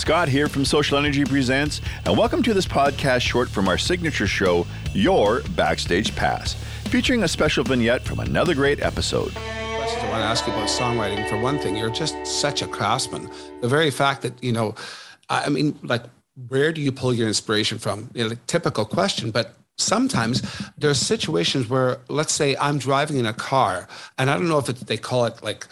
Scott here from Social Energy Presents, and welcome to this podcast short from our signature show, Your Backstage Pass, featuring a special vignette from another great episode. I want to ask you about songwriting. For one thing, you're just such a craftsman. The very fact that, you know, I mean, like, where do you pull your inspiration from? You know, like, typical question, but sometimes there are situations where, let's say, I'm driving in a car, and I don't know if they call it like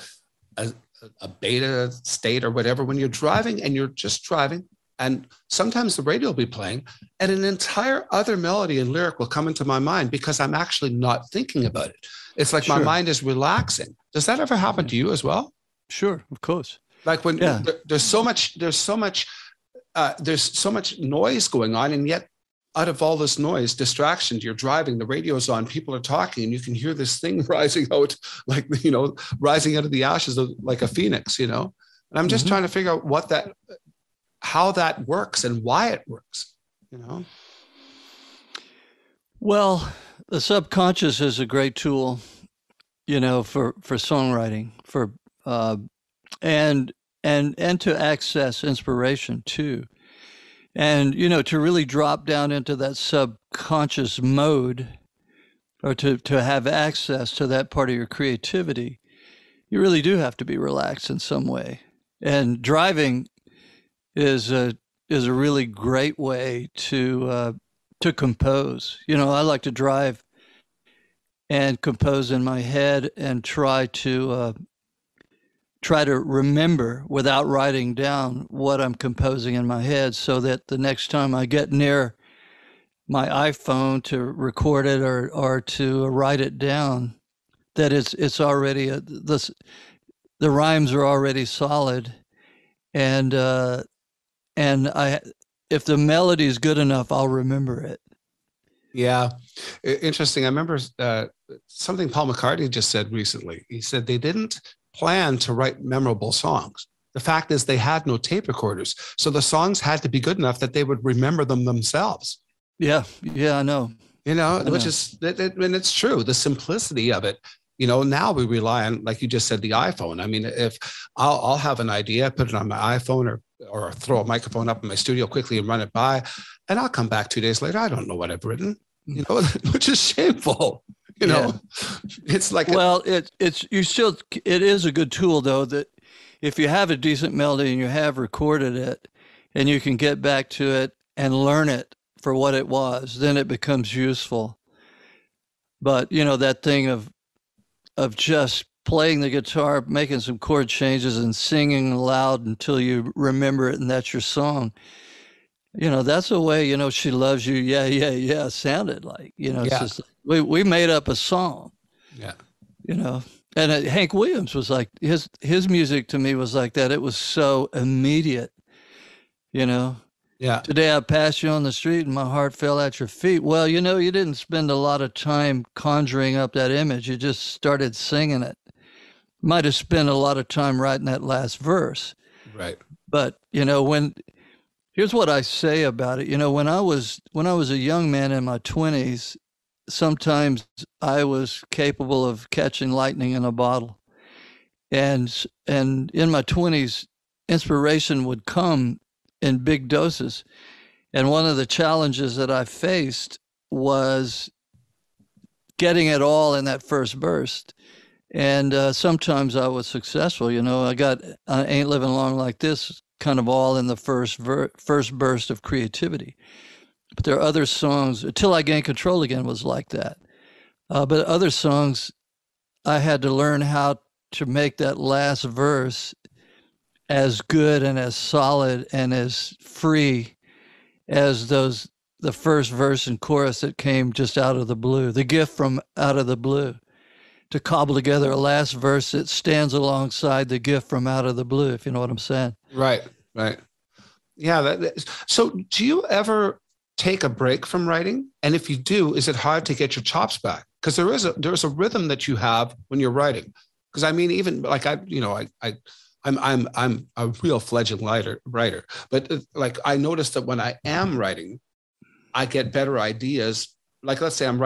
a beta state or whatever, when you're driving and you're just driving, and sometimes the radio will be playing and an entire other melody and lyric will come into my mind because I'm actually not thinking about it. It's like my mind is relaxing. Does that ever happen to you as well? Sure, of course. Like when there's so much noise going on, and yet out of all this noise, distractions, you're driving, the radio's on, people are talking, and you can hear this thing rising out, like, you know, rising out of the ashes of, like, a phoenix, you know? And I'm just trying to figure out how that works and why it works, you know? Well, the subconscious is a great tool, you know, for songwriting, and to access inspiration too. And, you know, to really drop down into that subconscious mode, or to have access to that part of your creativity, you really do have to be relaxed in some way. And driving is a really great way to compose. You know, I like to drive and compose in my head and try to remember without writing down what I'm composing in my head, so that the next time I get near my iPhone to record it or to write it down, that it's already the rhymes are already solid, and if the melody is good enough, I'll remember it. Yeah, interesting. I remember something Paul McCartney just said recently. He said they didn't plan to write memorable songs. The fact is they had no tape recorders, so the songs had to be good enough that they would remember them themselves. Yeah, I know. You know, which is, and it's true, the simplicity of it. You know, now we rely on, like you just said, the iPhone. I mean, if I'll have an idea, put it on my iPhone or throw a microphone up in my studio quickly and run it by, and I'll come back 2 days later, I don't know what I've written, you know, which is shameful. You know, it's like, well, it is a good tool, though, that if you have a decent melody and you have recorded it and you can get back to it and learn it for what it was, then it becomes useful. But, you know, that thing of just playing the guitar, making some chord changes and singing loud until you remember it and that's your song. You know, that's the way, you know, She Loves You, Yeah, Yeah, Yeah, sounded like, you know, it's just, we made up a song, you know, and Hank Williams was like, his music to me was like that. It was so immediate, you know. Yeah. Today I passed you on the street and my heart fell at your feet. Well, you know, you didn't spend a lot of time conjuring up that image. You just started singing it. Might have spent a lot of time writing that last verse. Right. But, you know, here's what I say about it. You know, when I was a young man in my 20s, sometimes I was capable of catching lightning in a bottle. And in my 20s, inspiration would come in big doses. And one of the challenges that I faced was getting it all in that first burst. And sometimes I was successful. You know, I Ain't Living Long Like This, kind of all in the first burst of creativity. But there are other songs, Till I Gain Control Again was like that. But other songs, I had to learn how to make that last verse as good and as solid and as free as the first verse and chorus that came just out of the blue, the gift from out of the blue, to cobble together a last verse that stands alongside the gift from out of the blue, if you know what I'm saying. Right. Yeah. So do you ever take a break from writing? And if you do, is it hard to get your chops back? Because there is a rhythm that you have when you're writing. Because I mean, even like I'm a real fledgling writer, but like I noticed that when I am writing, I get better ideas. Like, let's say I'm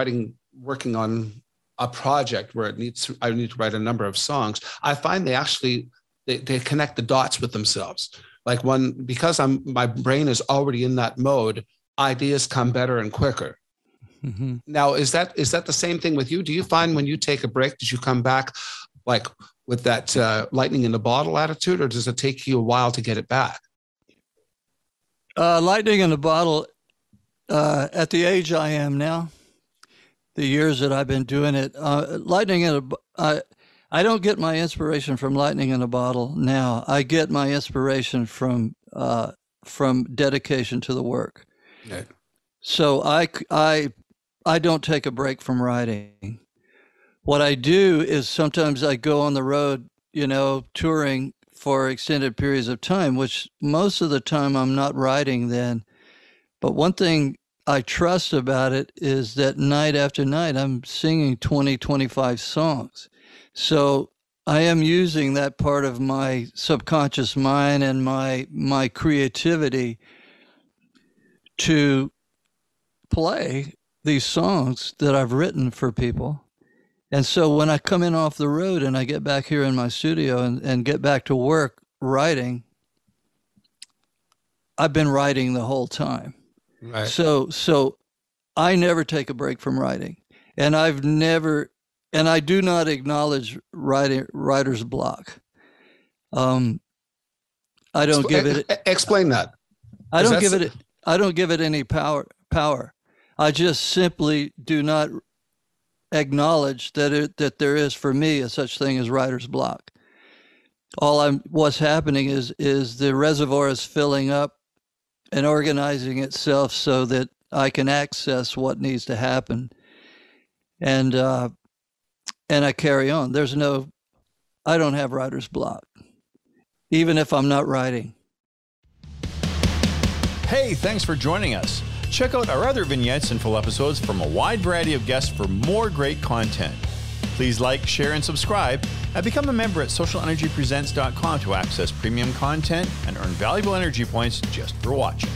working on a project where I need to write a number of songs, I find they actually, they connect the dots with themselves. Like one, because my brain is already in that mode, ideas come better and quicker. Mm-hmm. Now, is that the same thing with you? Do you find when you take a break, did you come back like with that lightning in the bottle attitude, or does it take you a while to get it back? Lightning in the bottle, at the age I am now, the years that I've been doing it, I don't get my inspiration from lightning in a bottle now. I get my inspiration from dedication to the work. Yeah. So I don't take a break from writing. What I do is sometimes I go on the road, touring for extended periods of time, which most of the time I'm not writing then. But one thing I trust about it is that night after night, I'm singing 20, 25 songs. So I am using that part of my subconscious mind and my creativity to play these songs that I've written for people. And so when I come in off the road and I get back here in my studio and get back to work writing, I've been writing the whole time. Right. So I never take a break from writing. And I do not acknowledge writer's block. I don't give it. Explain that. I don't give it any power. I just simply do not acknowledge that there is for me a such thing as writer's block. What's happening is the reservoir is filling up and organizing itself so that I can access what needs to happen. And I carry on. I don't have writer's block, even if I'm not writing. Hey, thanks for joining us. Check out our other vignettes and full episodes from a wide variety of guests for more great content. Please like, share, and subscribe, and become a member at socialenergypresents.com to access premium content and earn valuable energy points just for watching.